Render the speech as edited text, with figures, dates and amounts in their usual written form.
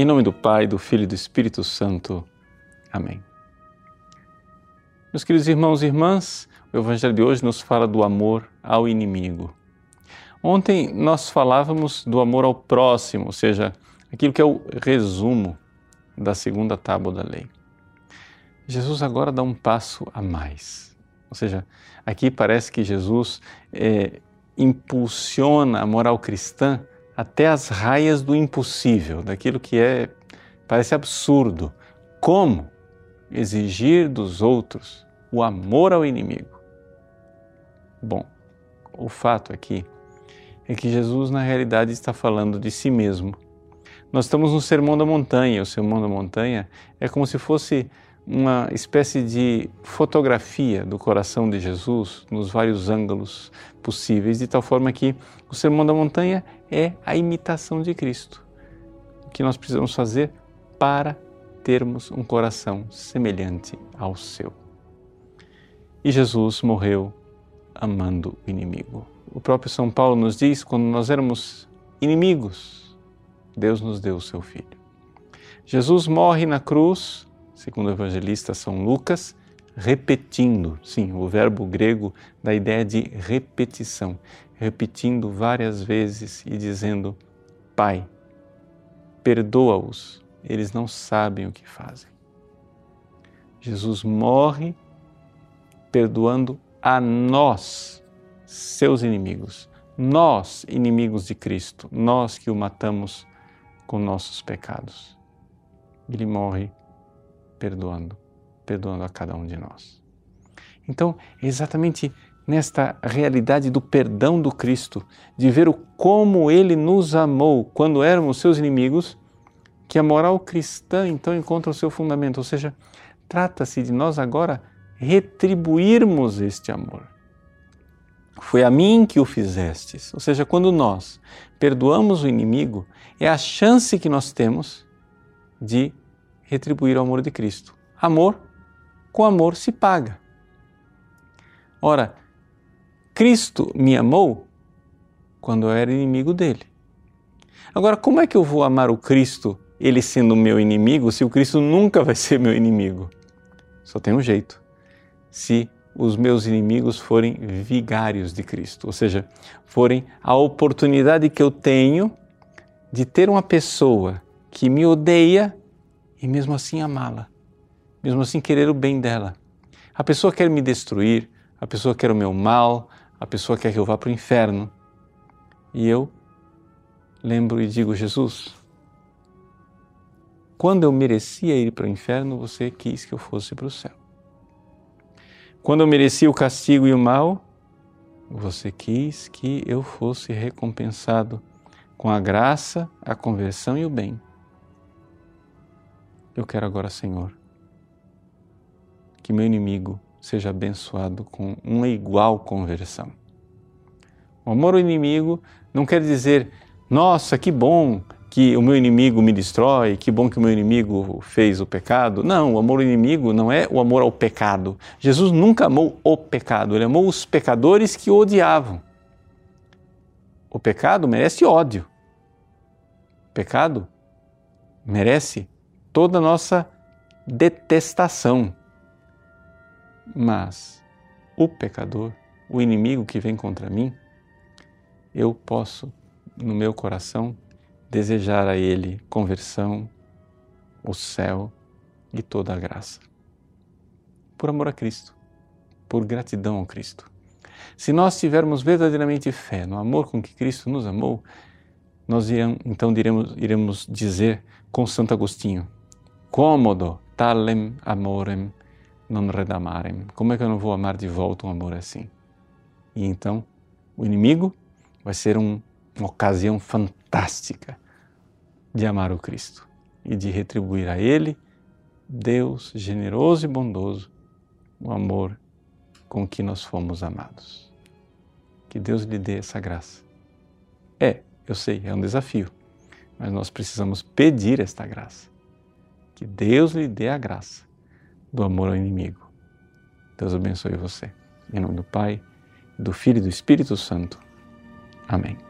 Em nome do Pai, do Filho e do Espírito Santo. Amém. Meus queridos irmãos e irmãs, o Evangelho de hoje nos fala do amor ao inimigo. Ontem nós falávamos do amor ao próximo, ou seja, aquilo que é o resumo da segunda tábua da lei. Jesus agora dá um passo a mais, ou seja, aqui parece que Jesus impulsiona a moral cristã até as raias do impossível, daquilo que parece absurdo. Como exigir dos outros o amor ao inimigo? Bom, o fato aqui é que Jesus na realidade está falando de si mesmo. Nós estamos no Sermão da Montanha. O Sermão da Montanha é como se fosse uma espécie de fotografia do coração de Jesus nos vários ângulos possíveis, de tal forma que o Sermão da Montanha é a imitação de Cristo. O que nós precisamos fazer para termos um coração semelhante ao seu. E Jesus morreu amando o inimigo. O próprio São Paulo nos diz: quando nós éramos inimigos, Deus nos deu o seu Filho. Jesus morre na cruz, segundo o evangelista São Lucas, repetindo, sim, o verbo grego da ideia de repetição, repetindo várias vezes e dizendo: Pai, perdoa-os, eles não sabem o que fazem. Jesus morre perdoando a nós, seus inimigos, nós, inimigos de Cristo, nós que o matamos com nossos pecados. Ele morre perdoando a cada um de nós. Então, é exatamente nesta realidade do perdão do Cristo, de ver o como Ele nos amou quando éramos seus inimigos, que a moral cristã então encontra o seu fundamento, ou seja, trata-se de nós agora retribuirmos este amor. Foi a mim que o fizestes, ou seja, quando nós perdoamos o inimigo, é a chance que nós temos de retribuir o amor de Cristo. Amor com amor se paga. Ora, Cristo me amou quando eu era inimigo dele. Agora, como é que eu vou amar o Cristo, ele sendo meu inimigo, se o Cristo nunca vai ser meu inimigo? Só tem um jeito, se os meus inimigos forem vigários de Cristo, ou seja, forem a oportunidade que eu tenho de ter uma pessoa que me odeia e mesmo assim amá-la, mesmo assim querer o bem dela. A pessoa quer me destruir, a pessoa quer o meu mal, a pessoa quer que eu vá para o inferno. E eu lembro e digo: Jesus, quando eu merecia ir para o inferno, você quis que eu fosse para o céu. Quando eu merecia o castigo e o mal, você quis que eu fosse recompensado com a graça, a conversão e o bem. Eu quero agora, Senhor, que meu inimigo seja abençoado com uma igual conversão. O amor ao inimigo não quer dizer: nossa, que bom que o meu inimigo me destrói, que bom que o meu inimigo fez o pecado. Não, o amor ao inimigo não é o amor ao pecado. Jesus nunca amou o pecado, Ele amou os pecadores que o odiavam. O pecado merece ódio. O pecado merece toda a nossa detestação. Mas o pecador, o inimigo que vem contra mim, eu posso, no meu coração, desejar a ele conversão, o céu e toda a graça. Por amor a Cristo, por gratidão ao Cristo. Se nós tivermos verdadeiramente fé no amor com que Cristo nos amou, nós então iremos dizer com Santo Agostinho: Quomodo talem amorem non redamarem. Como é que eu não vou amar de volta um amor assim? E então o inimigo vai ser uma ocasião fantástica de amar o Cristo e de retribuir a Ele, Deus generoso e bondoso, o amor com que nós fomos amados. Que Deus lhe dê essa graça. Eu sei, é um desafio, mas nós precisamos pedir esta graça. Que Deus lhe dê a graça do amor ao inimigo. Deus abençoe você. Em nome do Pai, do Filho e do Espírito Santo. Amém.